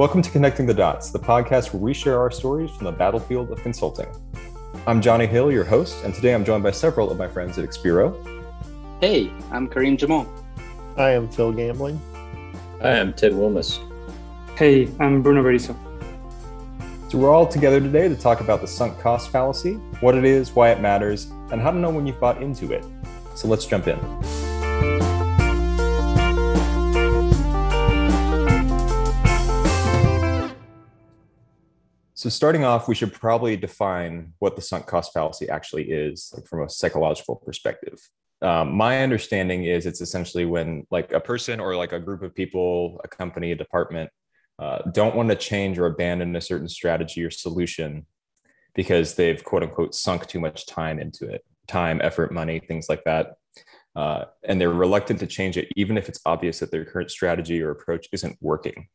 Welcome to Connecting the Dots, the podcast where we share our stories from the battlefield of consulting. I'm Johnny Hill, your host, and today I'm joined by several of my friends at Expero. Hey, I'm Kareem Jamal. I am Phil Gambling. I am Ted Wilmus. Hey, I'm Bruno Berisso. So we're all together today to talk about the sunk cost fallacy, what it is, why it matters, and how to know when you've bought into it. So let's jump in. So starting off, we should probably define what the sunk cost fallacy actually is, like from a psychological perspective. My understanding is it's essentially when like a person or like a group of people, a company, a department, don't want to change or abandon a certain strategy or solution because they've quote unquote sunk too much time into it, time, effort, money, things like that. And they're reluctant to change it, even if it's obvious that their current strategy or approach isn't working.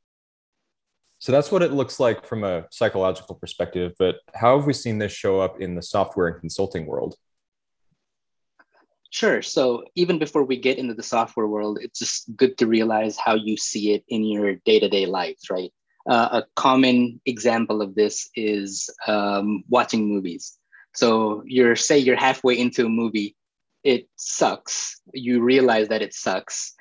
So that's what it looks like from a psychological perspective, but how have we seen this show up in the software and consulting world? Sure. So even before we get into the software world, it's just good to realize how you see it in your day-to-day lives, right? A common example of this is watching movies. So you're halfway into a movie, it sucks. You realize that it sucks.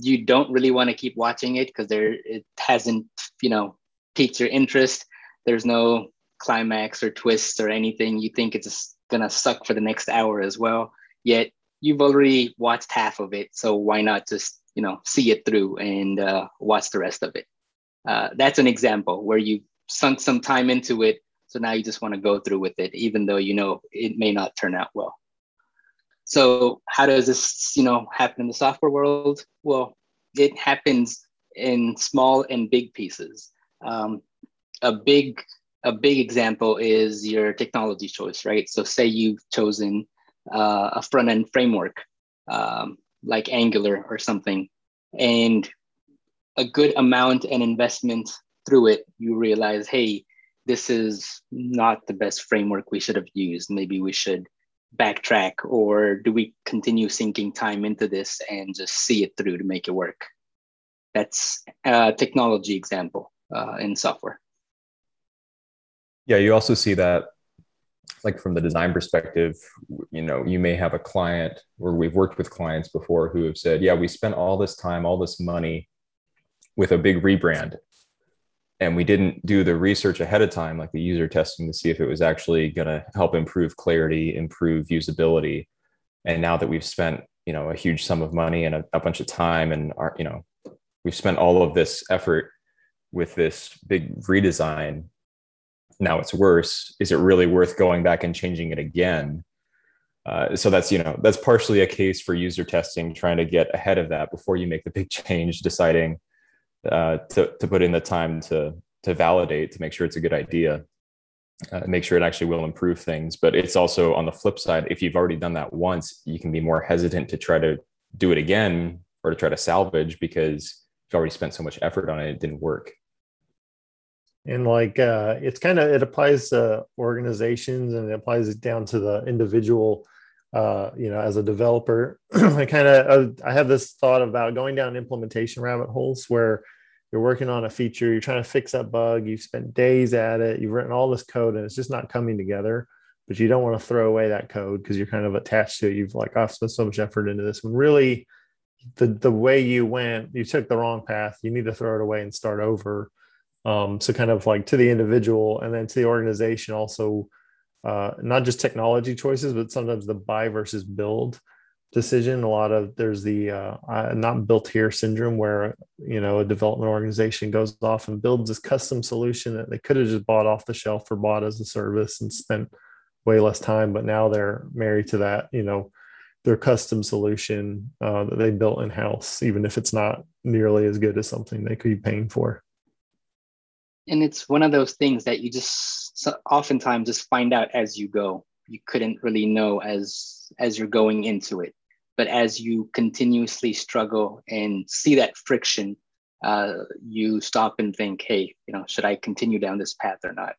You don't really want to keep watching it because it hasn't, piqued your interest. There's no climax or twist or anything. You think it's going to suck for the next hour as well. Yet you've already watched half of it. So why not just, see it through and watch the rest of it? That's an example where you sunk some time into it. So now you just want to go through with it, even though, it may not turn out well. So how does this, happen in the software world? Well, it happens in small and big pieces. A big example is your technology choice, right? So say you've chosen a front-end framework like Angular or something, and a good amount and investment through it, you realize, hey, this is not the best framework we should have used. Maybe we should backtrack, or do we continue sinking time into this and just see it through to make it work? That's a technology example in software. Yeah, you also see that like from the design perspective, you may have a client, or we've worked with clients before who have said, yeah, we spent all this time, all this money with a big rebrand, and we didn't do the research ahead of time, like the user testing, to see if it was actually going to help improve clarity, improve usability. And now that we've spent, a huge sum of money and a bunch of time and, we've spent all of this effort with this big redesign, now it's worse. Is it really worth going back and changing it again? So that's, that's partially a case for user testing, trying to get ahead of that before you make the big change, deciding to put in the time to validate, to make sure it's a good idea, make sure it actually will improve things. But it's also on the flip side, if you've already done that once, you can be more hesitant to try to do it again or to try to salvage because you've already spent so much effort on it, it didn't work. And it's kind of, it applies to organizations and it applies down to the individual, as a developer. I have this thought about going down implementation rabbit holes where you're working on a feature, you're trying to fix that bug, you've spent days at it, you've written all this code and it's just not coming together, but you don't want to throw away that code because you're kind of attached to it. You've I've spent so much effort into this. When really the way you went, you took the wrong path. You need to throw it away and start over. So kind of like to the individual and then to the organization also, not just technology choices, but sometimes the buy versus build decision. A lot of there's the not built here syndrome where, a development organization goes off and builds this custom solution that they could have just bought off the shelf or bought as a service and spent way less time. But now they're married to that, their custom solution that they built in-house, even if it's not nearly as good as something they could be paying for. And it's one of those things that you just oftentimes just find out as you go. You couldn't really know as you're going into it. But as you continuously struggle and see that friction, you stop and think, hey, should I continue down this path or not?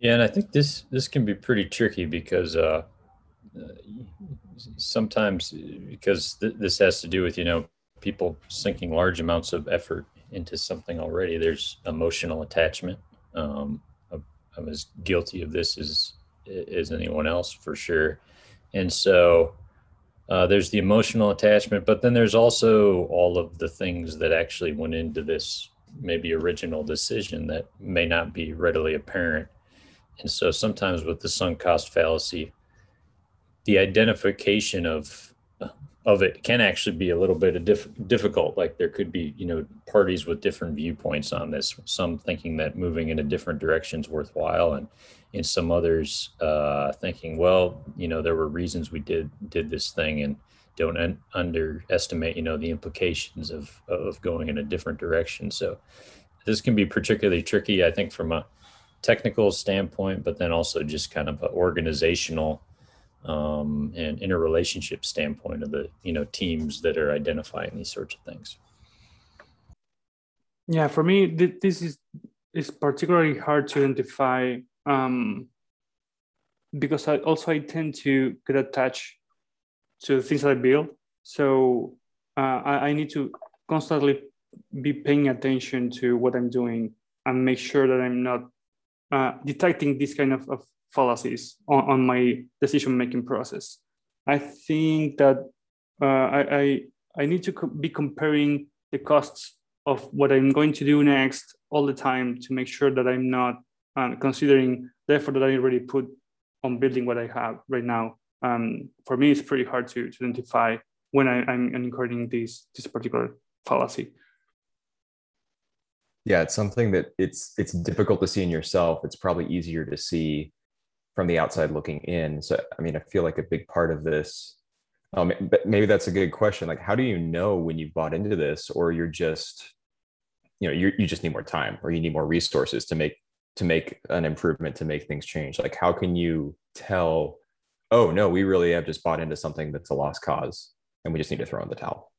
Yeah, and I think this can be pretty tricky because sometimes because this has to do with, people sinking large amounts of effort into something already, there's emotional attachment. I'm as guilty of this as anyone else, for sure. And so there's the emotional attachment, but then there's also all of the things that actually went into this maybe original decision that may not be readily apparent. And so sometimes with the sunk cost fallacy, the identification of it can actually be a little bit difficult. Like there could be, you know, parties with different viewpoints on this, some thinking that moving in a different direction is worthwhile, and some others thinking, well, you know, there were reasons we did this thing, and don't underestimate, you know, the implications of going in a different direction. So this can be particularly tricky, I think, from a technical standpoint, but then also just kind of an organizational and interrelationship standpoint of the, you know, teams that are identifying these sorts of things. Yeah, for me, this is particularly hard to identify because I tend to get attached to the things that I build. So I need to constantly be paying attention to what I'm doing and make sure that I'm not detecting this kind of fallacies on my decision-making process. I think that I need to be comparing the costs of what I'm going to do next all the time to make sure that I'm not considering the effort that I already put on building what I have right now. For me, it's pretty hard to identify when I'm incurring this particular fallacy. Yeah, it's something that it's difficult to see in yourself. It's probably easier to see from the outside looking in. So, I mean, I feel like a big part of this, but maybe that's a good question. Like, how do you know when you've bought into this, or you're just, you know, you just need more time, or you need more resources to make an improvement, to make things change? Like, how can you tell, oh no, we really have just bought into something that's a lost cause and we just need to throw in the towel?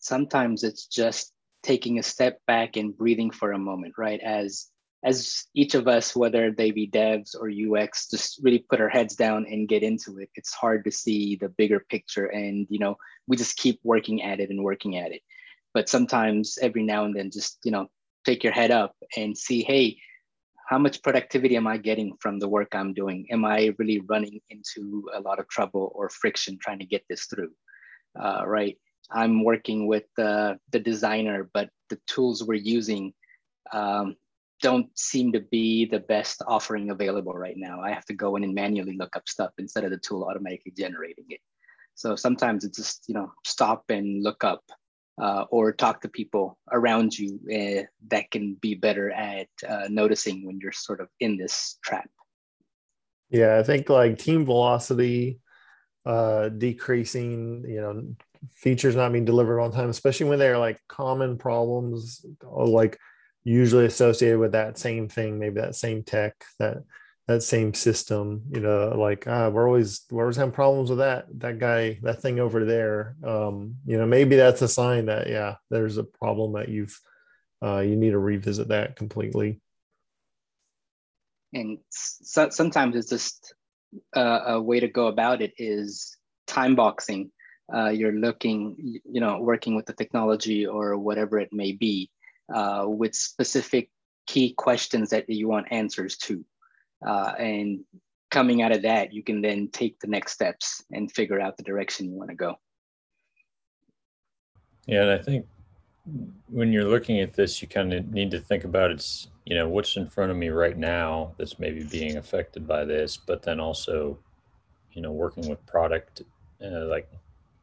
Sometimes it's just taking a step back and breathing for a moment, right? As each of us, whether they be devs or UX, just really put our heads down and get into it. It's hard to see the bigger picture, and you know, we just keep working at it. But sometimes every now and then, just, you know, take your head up and see, hey, how much productivity am I getting from the work I'm doing? Am I really running into a lot of trouble or friction trying to get this through? Right? I'm working with the designer, but the tools we're using don't seem to be the best offering available right now. I have to go in and manually look up stuff instead of the tool automatically generating it. So sometimes it's just, you know, stop and look up or talk to people around you that can be better at noticing when you're sort of in this trap. Yeah, I think like team velocity decreasing, you know, features not being delivered on time, especially when they're like common problems, like usually associated with that same thing, maybe that same tech, that same system, you know, like we're always having problems with that guy, that thing over there. You know, maybe that's a sign that, yeah, there's a problem that you've, you need to revisit that completely. And sometimes it's just a way to go about it is time boxing. You're looking, you know, working with the technology or whatever it may be, with specific key questions that you want answers to. And coming out of that, you can then take the next steps and figure out the direction you want to go. Yeah, and I think when you're looking at this, you kind of need to think about it's, you know, what's in front of me right now that's maybe being affected by this, but then also, you know, working with product, like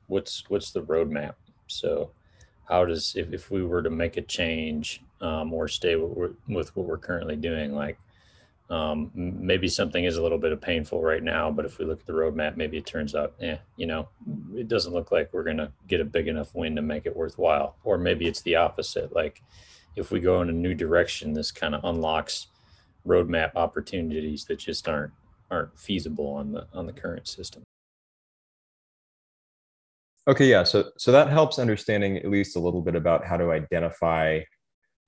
what's the roadmap? So how does, if we were to make a change or stay with what we're currently doing, like maybe something is a little bit of painful right now, but if we look at the roadmap, maybe it turns out, you know, it doesn't look like we're going to get a big enough win to make it worthwhile. Or maybe it's the opposite. Like if we go in a new direction, this kind of unlocks roadmap opportunities that just aren't feasible on the current system. Okay, yeah, so that helps understanding at least a little bit about how to identify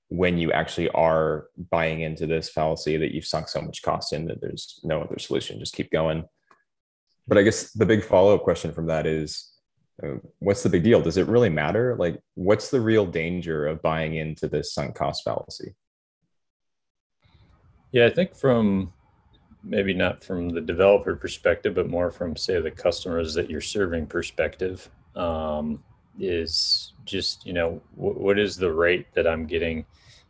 when you actually are buying into this fallacy that you've sunk so much cost in that there's no other solution, just keep going. But I guess the big follow-up question from that is, what's the big deal? Does it really matter? Like, what's the real danger of buying into this sunk cost fallacy? Yeah, I think from maybe not from the developer perspective, but more from, say, the customers that you're serving perspective, is just, you know, what is the rate that I'm getting,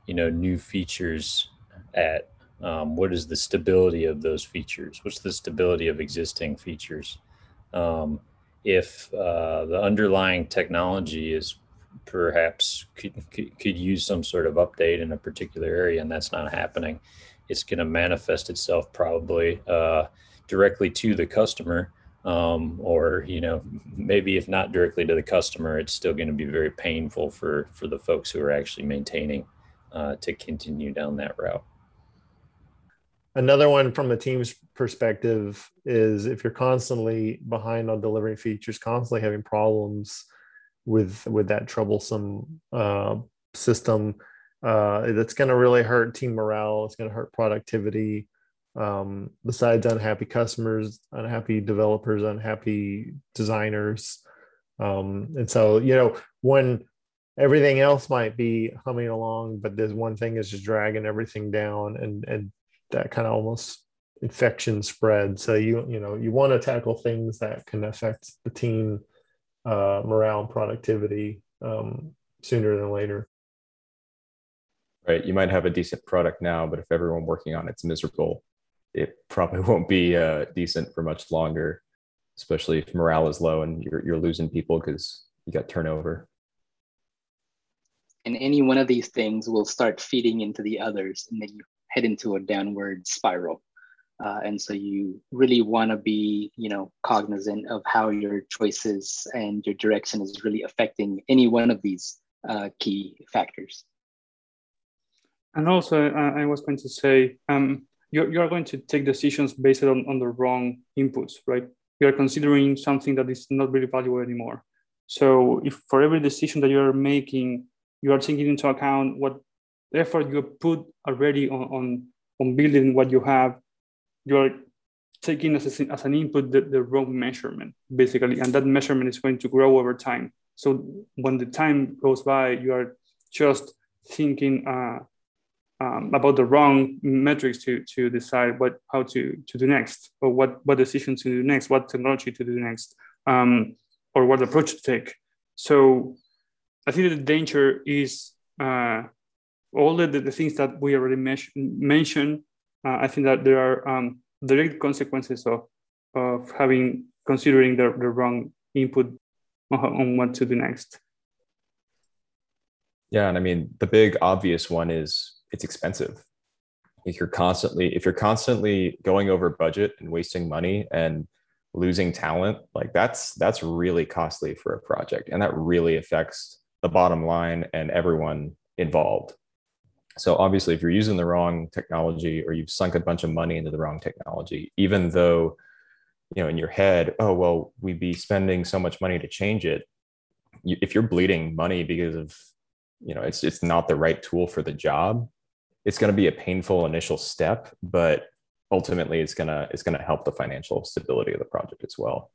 you know, new features at? What is the stability of those features? What's the stability of existing features? If the underlying technology is perhaps could use some sort of update in a particular area, and that's not happening, it's going to manifest itself probably directly to the customer, or, you know, maybe if not directly to the customer, it's still going to be very painful for the folks who are actually maintaining to continue down that route. Another one from the team's perspective is if you're constantly behind on delivering features, constantly having problems with that troublesome system, that's going to really hurt team morale. It's going to hurt productivity. Besides unhappy customers, unhappy developers, unhappy designers. And so, you know, when everything else might be humming along, but there's one thing is just dragging everything down, and that kind of almost infection spread. So you know, you want to tackle things that can affect the team morale and productivity sooner than later. Right. You might have a decent product now, but if everyone working on it's miserable, it probably won't be decent for much longer, especially if morale is low and you're losing people because you got turnover. And any one of these things will start feeding into the others, and then you head into a downward spiral. And so you really want to be, you know, cognizant of how your choices and your direction is really affecting any one of these key factors. And also, I was going to say, you're going to take decisions based on the wrong inputs, right? You're considering something that is not really valuable anymore. So if for every decision that you're making, you are taking into account what effort you put already on building what you have, you're taking as an input the wrong measurement, basically. And that measurement is going to grow over time. So when the time goes by, you are just thinking about the wrong metrics to decide how to do next, or what decisions to do next, what technology to do next, or what approach to take. So I think that the danger is all the things that we already mentioned. I think that there are direct consequences of considering the wrong input on what to do next. Yeah, and I mean, the big obvious one is it's expensive. If you're constantly going over budget and wasting money and losing talent, like that's really costly for a project, and that really affects the bottom line and everyone involved. So obviously, if you're using the wrong technology, or you've sunk a bunch of money into the wrong technology, even though, you know, in your head, oh, well, we'd be spending so much money to change it. If you're bleeding money because of, you know, it's not the right tool for the job, it's going to be a painful initial step, but ultimately it's going to help the financial stability of the project as well.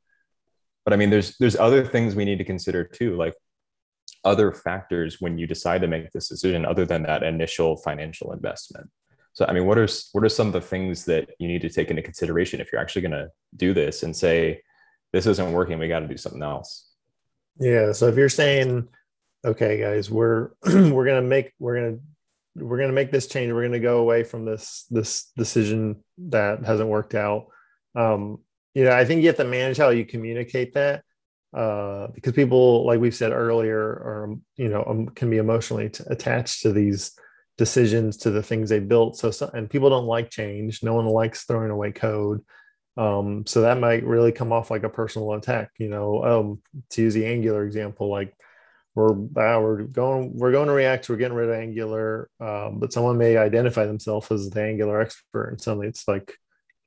But I mean, there's other things we need to consider too, like other factors when you decide to make this decision other than that initial financial investment. So, I mean, what are some of the things that you need to take into consideration if you're actually going to do this and say, this isn't working, we got to do something else? Yeah. So if you're saying, okay, guys, we're going to make this change. We're going to go away from this decision that hasn't worked out. You know, I think you have to manage how you communicate that. Because people, like we've said earlier, are, you know, can be emotionally attached to these decisions, to the things they built. So, and people don't like change. No one likes throwing away code. So that might really come off like a personal attack. You know, to use the Angular example, like we're going to React, we're getting rid of Angular, but someone may identify themselves as the Angular expert, and suddenly it's like,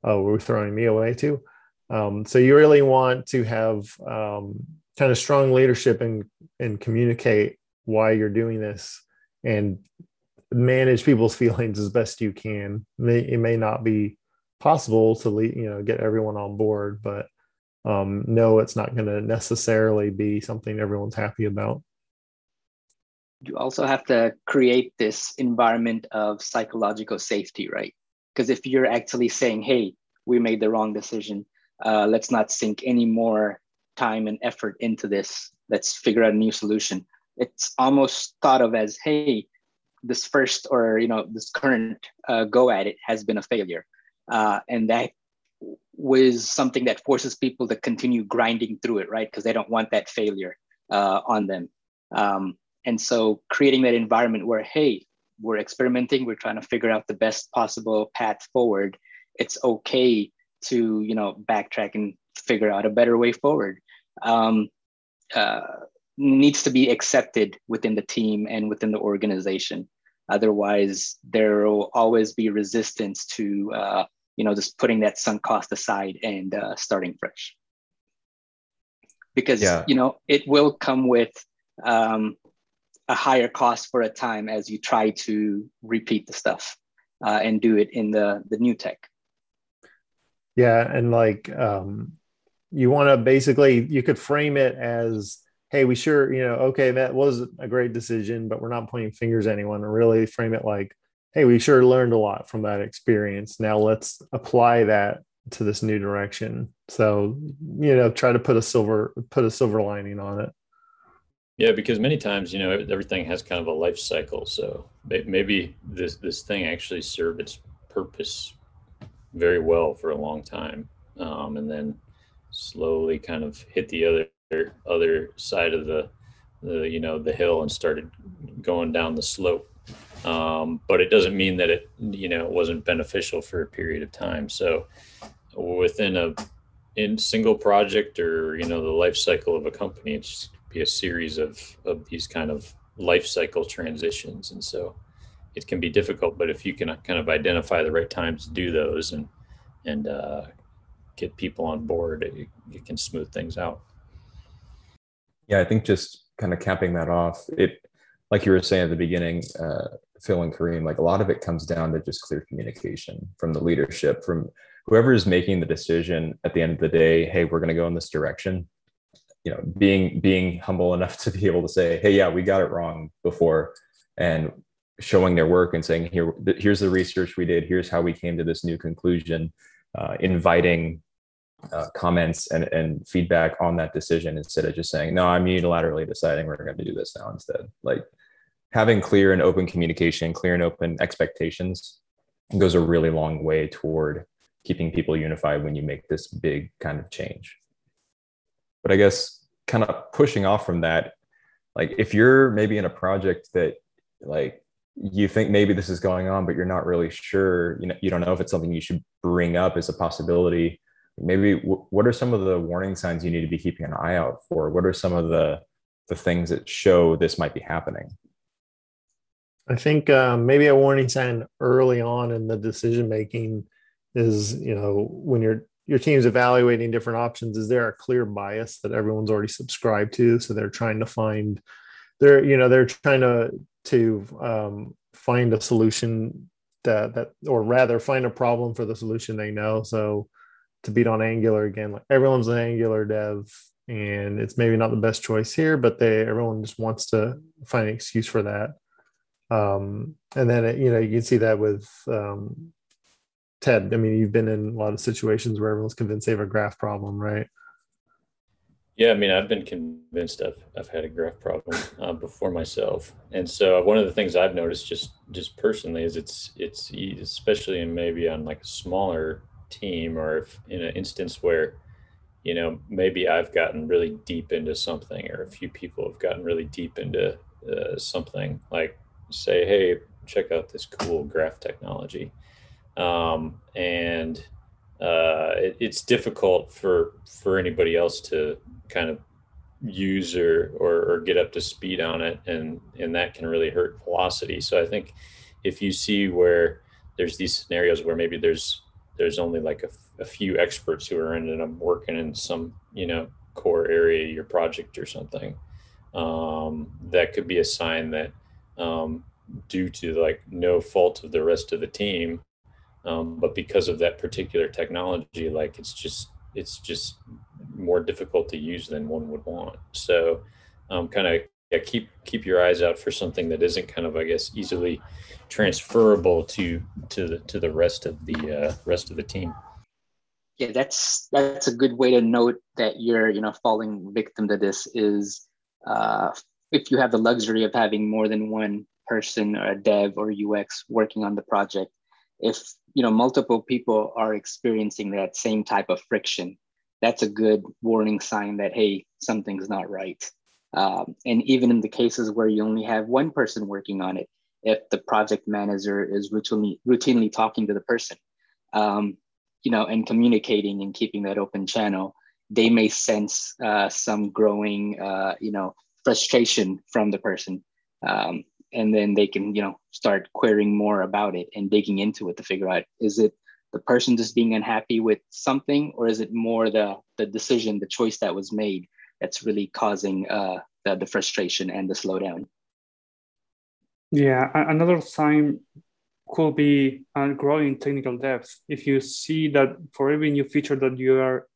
oh, we're throwing me away too. So you really want to have kind of strong leadership and communicate why you're doing this and manage people's feelings as best you can. It may not be possible to get everyone on board, but No, it's not going to necessarily be something everyone's happy about. You also have to create this environment of psychological safety, right? Because if you're actually saying, hey, we made the wrong decision, let's not sink any more time and effort into this, let's figure out a new solution. It's almost thought of as, hey, this first or this current go at it has been a failure. And that was something that forces people to continue grinding through it, right? Because they don't want that failure on them. And so creating that environment where, hey, we're experimenting, we're trying to figure out the best possible path forward. It's okay to, backtrack and figure out a better way forward. Needs to be accepted within the team and within the organization. Otherwise, there will always be resistance to, just putting that sunk cost aside and starting fresh. Because, it will come with a higher cost for a time as you try to repeat the stuff and do it in the new tech. Yeah, and you want to basically, you could frame it as, hey, we sure, okay, that was a great decision, but we're not pointing fingers at anyone, and really frame it like, hey, we sure learned a lot from that experience. Now let's apply that to this new direction. So, try to put a silver lining on it. Yeah, because many times, everything has kind of a life cycle. So maybe this thing actually served its purpose very well for a long time, and then slowly kind of hit the other side of the hill and started going down the slope. But it doesn't mean that it, it wasn't beneficial for a period of time. So within a single project or, the life cycle of a company, it's just be a series of these kind of life cycle transitions. And so it can be difficult, but if you can kind of identify the right times to do those and get people on board, it can smooth things out. Yeah, I think just kind of capping that off, it, like you were saying at the beginning, Phil and Kareem, like a lot of it comes down to just clear communication from the leadership, from whoever is making the decision at the end of the day, hey, we're going to go in this direction. Being humble enough to be able to say, hey, yeah, we got it wrong before, and showing their work and saying, here's the research we did, here's how we came to this new conclusion, inviting comments and feedback on that decision instead of just saying, no, I'm unilaterally deciding we're going to do this now instead. Like having clear and open communication, clear and open expectations goes a really long way toward keeping people unified when you make this big kind of change. But I guess kind of pushing off from that, like if you're maybe in a project that like you think maybe this is going on, but you're not really sure, you don't know if it's something you should bring up as a possibility. Maybe what are some of the warning signs you need to be keeping an eye out for? What are some of the things that show this might be happening? I think maybe a warning sign early on in the decision-making is, when your team's evaluating different options, is there a clear bias that everyone's already subscribed to? So they're trying to find find a solution find a problem for the solution they know. So to beat on Angular again, like everyone's an Angular dev and it's maybe not the best choice here, but everyone just wants to find an excuse for that. And then, you can see that with, Ted, I mean, you've been in a lot of situations where everyone's convinced they have a graph problem, right? Yeah, I mean, I've been convinced I've had a graph problem before myself. And so one of the things I've noticed just personally is it's especially in maybe on like a smaller team, or if in an instance where, maybe I've gotten really deep into something, or a few people have gotten really deep into something, like say, hey, check out this cool graph technology. It's difficult for anybody else to kind of use or get up to speed on it. And that can really hurt velocity. So I think if you see where there's these scenarios where maybe there's only like a few experts who are ended up working in some, core area of your project or something, that could be a sign that, due to like no fault of the rest of the team, but because of that particular technology, like it's just more difficult to use than one would want. So kind of keep your eyes out for something that isn't kind of, I guess, easily transferable to the rest of the team. Yeah, that's a good way to note that you're, falling victim to this is if you have the luxury of having more than one person or a dev or UX working on the project, if, multiple people are experiencing that same type of friction, that's a good warning sign that, hey, something's not right. And even in the cases where you only have one person working on it, if the project manager is routinely talking to the person, and communicating and keeping that open channel, they may sense some growing, frustration from the person. And then they can, start querying more about it and digging into it to figure out, is it the person just being unhappy with something, or is it more the decision, the choice that was made that's really causing the frustration and the slowdown? Yeah, another sign could be growing technical depth. If you see that for every new feature that you are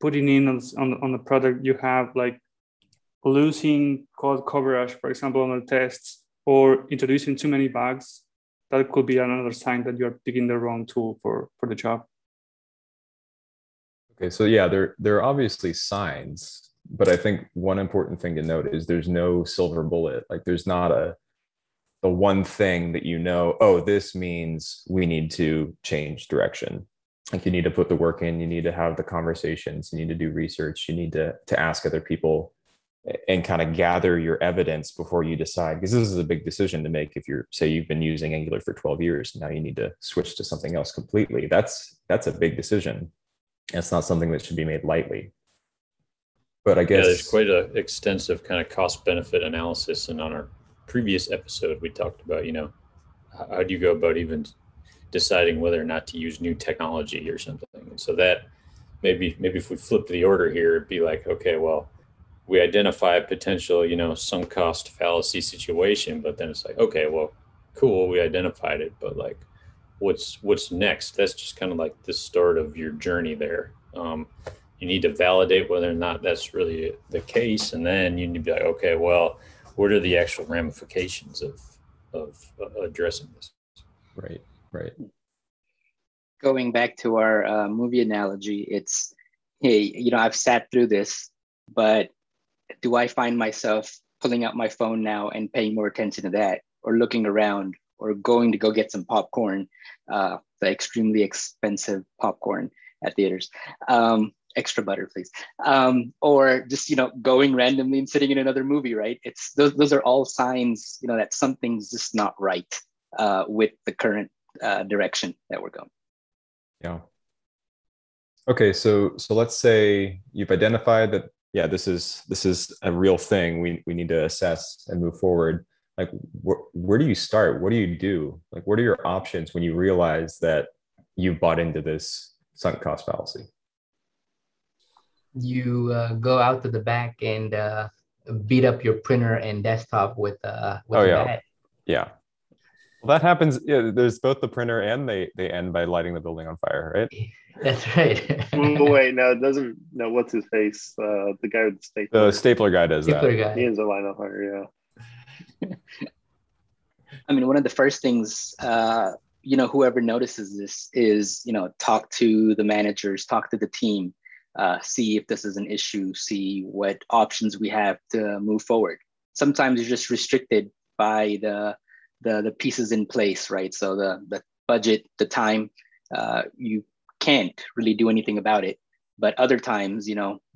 putting in on the product, you have like losing code coverage, for example, on the tests, or introducing too many bugs, that could be another sign that you're picking the wrong tool for the job. Okay, so yeah, there are obviously signs, but I think one important thing to note is there's no silver bullet. Like there's not the one thing that this means we need to change direction. Like you need to put the work in, you need to have the conversations, you need to do research, you need to ask other people and kind of gather your evidence before you decide. Because this is a big decision to make if you're, say you've been using Angular for 12 years, now you need to switch to something else completely. That's a big decision. It's not something that should be made lightly. But I guess there's quite an extensive kind of cost benefit analysis. And on our previous episode, we talked about, how do you go about even deciding whether or not to use new technology or something. And so that maybe if we flip the order here, it'd be like, okay, well, we identify a potential, some cost fallacy situation, but then it's like, okay, well, cool, we identified it, but like, what's next? That's just kind of like the start of your journey there. You need to validate whether or not that's really the case. And then you need to be like, okay, well, what are the actual ramifications of addressing this? Right. Going back to our movie analogy, it's, hey, I've sat through this, but do I find myself pulling out my phone now and paying more attention to that, or looking around, or going to go get some popcorn, the extremely expensive popcorn at theaters? Extra butter, please. Or just, going randomly and sitting in another movie, right? It's those are all signs, that something's just not right with the current direction that we're going. Yeah. Okay, so let's say you've identified that, yeah, this is a real thing we need to assess and move forward. Like, where do you start? What do you do? Like, what are your options when you realize that you've bought into this sunk cost fallacy? You go out to the back and beat up your printer and desktop with a bat. Yeah. Well, that happens. Yeah, there's both the printer and they end by lighting the building on fire, right? That's right. Oh, wait, no, it doesn't. No, what's his face? The guy with the stapler. The stapler guy does that. He ends the line on fire. Yeah. I mean, one of the first things, whoever notices this is, talk to the managers, talk to the team. See if this is an issue, see what options we have to move forward. Sometimes you're just restricted by the pieces in place, right? So the budget, the time, you can't really do anything about it. But other times,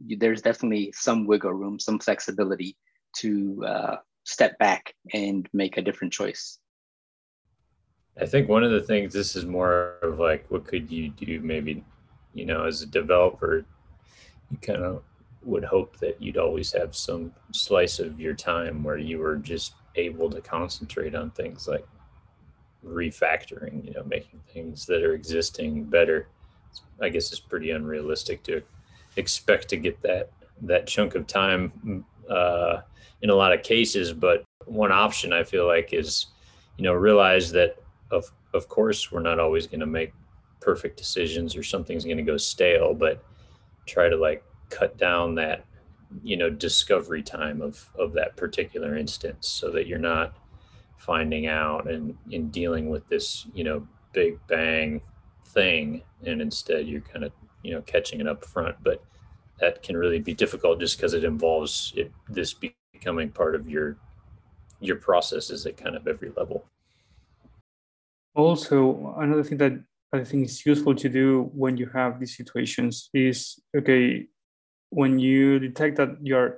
there's definitely some wiggle room, some flexibility to step back and make a different choice. I think one of the things, this is more of like, what could you do maybe, as a developer, you kind of would hope that you'd always have some slice of your time where you were just able to concentrate on things like refactoring, making things that are existing better. I guess it's pretty unrealistic to expect to get that chunk of time in a lot of cases. But one option I feel like is, realize that of course we're not always going to make perfect decisions or something's going to go stale, but try to like cut down that, you know, discovery time of that particular instance, so that you're not finding out and dealing with this, you know, big bang thing, and instead you're kind of, you know, catching it up front. But that can really be difficult just because it involves this becoming part of your processes at kind of every level. Also, another thing that I think is useful to do when you have these situations is, okay, when you detect that you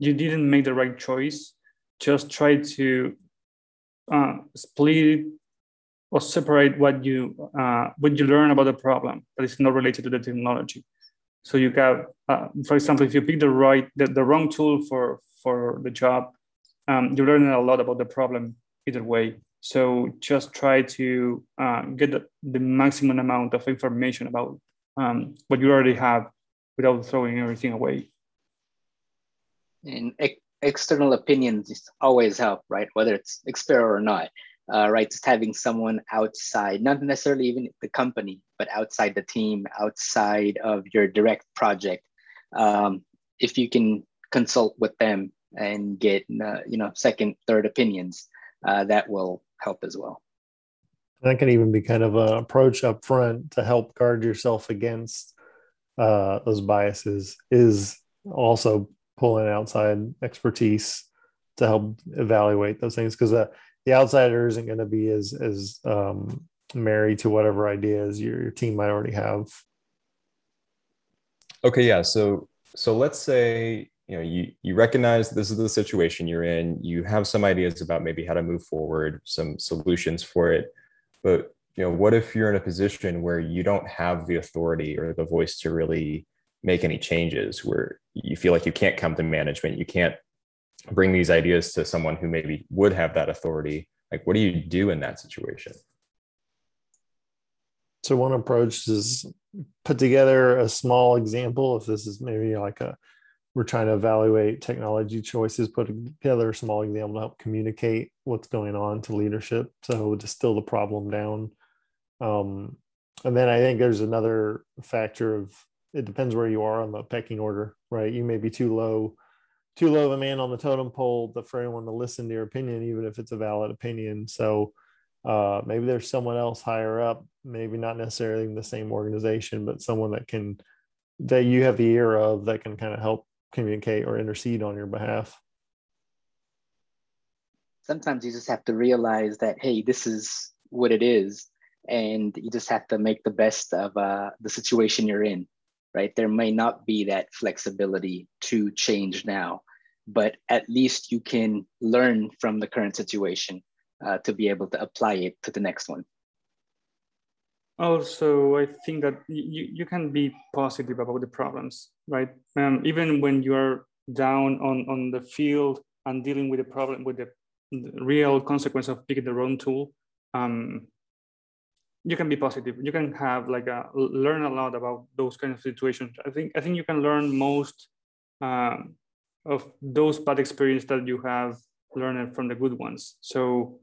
didn't make the right choice, just try to split or separate what you learn about the problem that is not related to the technology. So you have, for example, if you pick the wrong tool for the job, you learn a lot about the problem either way. So just try to get the maximum amount of information about what you already have without throwing everything away. And external opinions always help, right? Whether it's Expero or not, right? Just having someone outside, not necessarily even the company, but outside the team, outside of your direct project. If you can consult with them and get, you know, second, third opinions, that will help as well. That can even be kind of an approach up front to help guard yourself against those biases, is also pulling outside expertise to help evaluate those things, because the outsider isn't going to be as married to whatever ideas your team might already have. Okay, yeah. So let's say, you know, you recognize this is the situation you're in. You have some ideas about maybe how to move forward, some solutions for it. But, you know, what if you're in a position where you don't have the authority or the voice to really make any changes, where you feel like you can't come to management, you can't bring these ideas to someone who maybe would have that authority? Like, what do you do in that situation? So one approach is put together a small example. If this is maybe like we're trying to evaluate technology choices, put together a small example to help communicate what's going on to leadership. So distill the problem down. And then I think there's another factor of, it depends where you are on the pecking order, right? You may be too low of a man on the totem pole for anyone to listen to your opinion, even if it's a valid opinion. So maybe there's someone else higher up, maybe not necessarily in the same organization, but someone that you have the ear of that can kind of help communicate or intercede on your behalf. Sometimes you just have to realize that, hey, this is what it is, and you just have to make the best of the situation you're in, right? There may not be that flexibility to change now, but at least you can learn from the current situation to be able to apply it to the next one. Also, I think that you can be positive about the problems, right? Even when you're down on the field and dealing with the problem, with the real consequence of picking the wrong tool, you can be positive. You can have learn a lot about those kind of situations. I think you can learn most of those bad experiences that you have learned from the good ones. So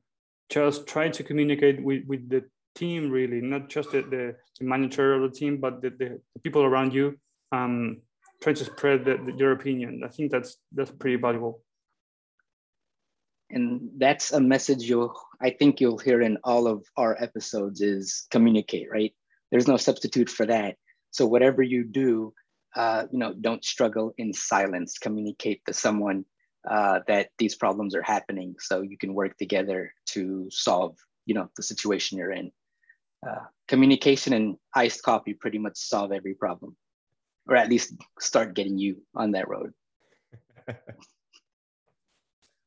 just try to communicate with the team, really, not just the manager of the team, but the people around you. Try to spread your opinion. I think that's pretty valuable. And that's a message I think you'll hear in all of our episodes, is communicate, right? There's no substitute for that. So whatever you do, you know, don't struggle in silence. Communicate to someone that these problems are happening, so you can work together to solve, you know, the situation you're in. Communication and iced coffee pretty much solve every problem, or at least start getting you on that road.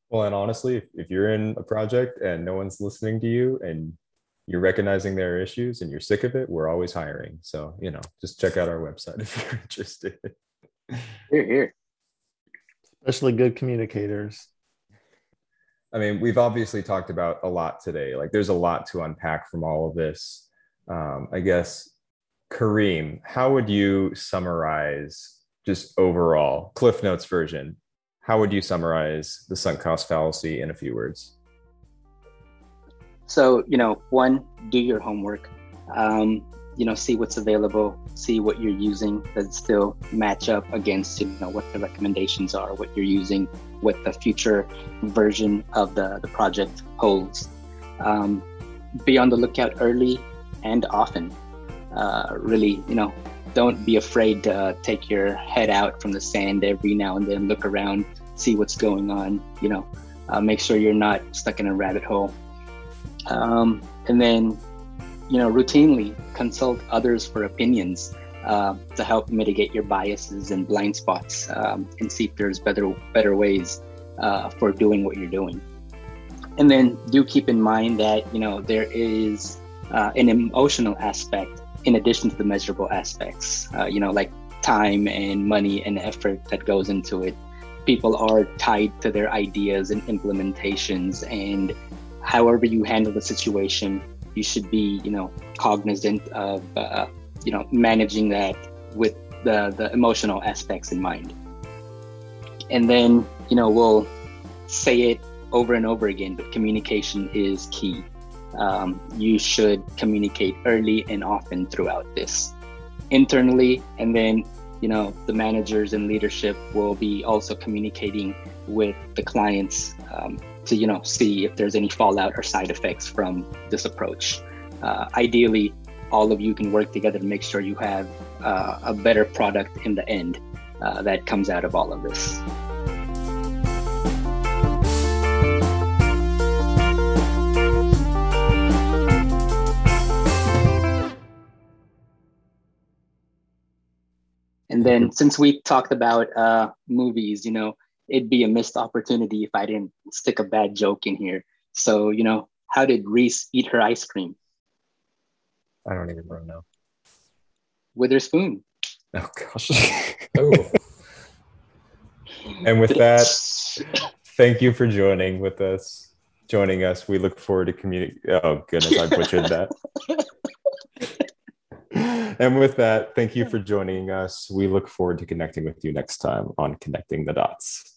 Well, and honestly, if you're in a project and no one's listening to you and you're recognizing there are issues and you're sick of it, we're always hiring. So, you know, just check out our website if you're interested. Here, here. Especially good communicators. I mean, we've obviously talked about a lot today. Like, there's a lot to unpack from all of this. I guess, Karim, how would you summarize, just overall, Cliff Notes version, how would you summarize the sunk cost fallacy in a few words? So, you know, one, do your homework. see what's available, see what you're using that still match up against, what the recommendations are, what you're using, what the future version of the project holds. Be on the lookout early and often. Really, don't be afraid to take your head out from the sand every now and then, look around, see what's going on, make sure you're not stuck in a rabbit hole. And then, routinely consult others for opinions to help mitigate your biases and blind spots and see if there's better ways for doing what you're doing. And then do keep in mind that, there is an emotional aspect in addition to the measurable aspects, like time and money and effort that goes into it. People are tied to their ideas and implementations, and however you handle the situation, you should be, cognizant of, managing that with the emotional aspects in mind. And then, we'll say it over and over again, but communication is key. You should communicate early and often throughout this internally, and then the managers and leadership will be also communicating with the clients to see if there's any fallout or side effects from this approach. Ideally, all of you can work together to make sure you have a better product in the end that comes out of all of this. And then, since we talked about movies, it'd be a missed opportunity if I didn't stick a bad joke in here. So, how did Reese eat her ice cream? I don't even know. With her spoon. Oh, gosh. Oh. And with that, thank you for joining us. We look forward to communicating. Oh, goodness, I butchered that. And with that, thank you for joining us. We look forward to connecting with you next time on Connecting the Dots.